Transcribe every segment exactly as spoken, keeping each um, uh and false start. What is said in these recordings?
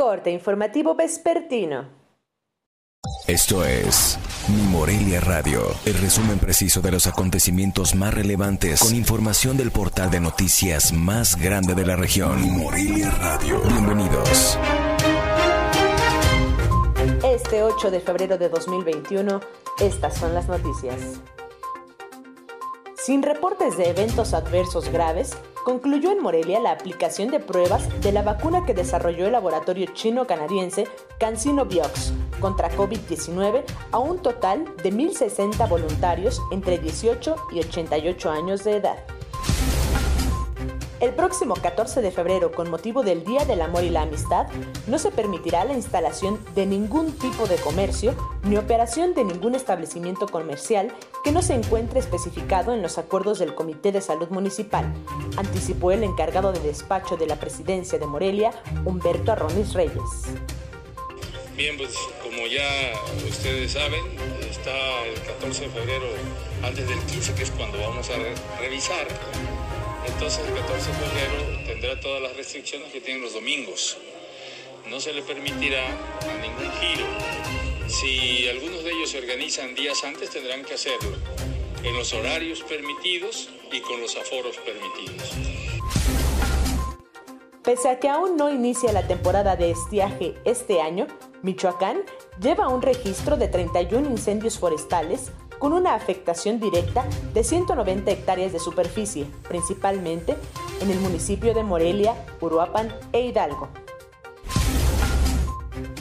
Corte informativo vespertino. Esto es Mi Morelia Radio, el resumen preciso de los acontecimientos más relevantes con información del portal de noticias más grande de la región. Mi Morelia Radio. Bienvenidos. Este ocho de febrero de dos mil veintiuno, estas son las noticias. Sin reportes de eventos adversos graves, concluyó en Morelia la aplicación de pruebas de la vacuna que desarrolló el laboratorio chino-canadiense CanSinoBiox contra COVID diecinueve a un total de mil sesenta voluntarios entre dieciocho y ochenta y ocho años de edad. El próximo catorce de febrero, con motivo del Día del Amor y la Amistad, no se permitirá la instalación de ningún tipo de comercio ni operación de ningún establecimiento comercial que no se encuentre especificado en los acuerdos del Comité de Salud Municipal, anticipó el encargado de despacho de la Presidencia de Morelia, Humberto Arrones Reyes. Bien, pues como ya ustedes saben, está el catorce de febrero antes del quince, que es cuando vamos a re- revisar. Entonces el catorce de febrero tendrá todas las restricciones que tienen los domingos. No se le permitirá a ningún giro. Si algunos de ellos se organizan días antes, tendrán que hacerlo en los horarios permitidos y con los aforos permitidos. Pese a que aún no inicia la temporada de estiaje este año, Michoacán lleva un registro de treinta y uno incendios forestales, con una afectación directa de ciento noventa hectáreas de superficie, principalmente en el municipio de Morelia, Uruapan e Hidalgo.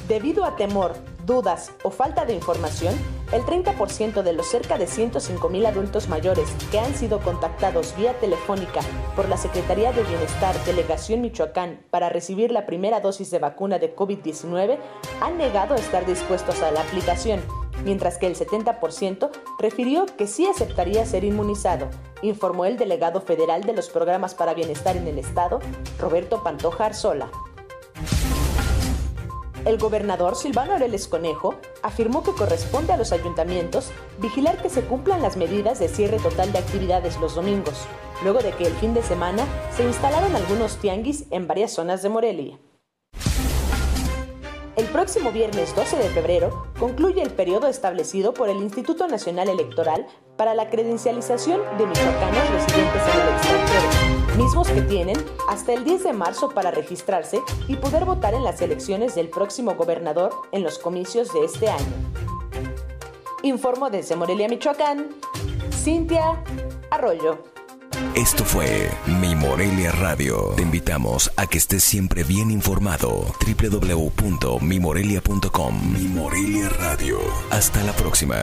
Debido a temor, dudas o falta de información, el treinta por ciento de los cerca de ciento cinco mil adultos mayores que han sido contactados vía telefónica por la Secretaría de Bienestar Delegación Michoacán para recibir la primera dosis de vacuna de COVID diecinueve han negado estar dispuestos a la aplicación, mientras que el setenta por ciento refirió que sí aceptaría ser inmunizado, informó el delegado federal de los programas para bienestar en el estado, Roberto Pantoja Arzola. El gobernador Silvano Aureoles Conejo afirmó que corresponde a los ayuntamientos vigilar que se cumplan las medidas de cierre total de actividades los domingos, luego de que el fin de semana se instalaron algunos tianguis en varias zonas de Morelia. El próximo viernes doce de febrero concluye el periodo establecido por el Instituto Nacional Electoral para la credencialización de michoacanos residentes en el extranjero, mismos que tienen hasta el diez de marzo para registrarse y poder votar en las elecciones del próximo gobernador en los comicios de este año. Informó desde Morelia, Michoacán, Cintia Arroyo. Esto fue Mi Morelia Radio. Te invitamos a que estés siempre bien informado. doble u doble u doble u punto mi morelia punto com. Mi Morelia Radio. Hasta la próxima.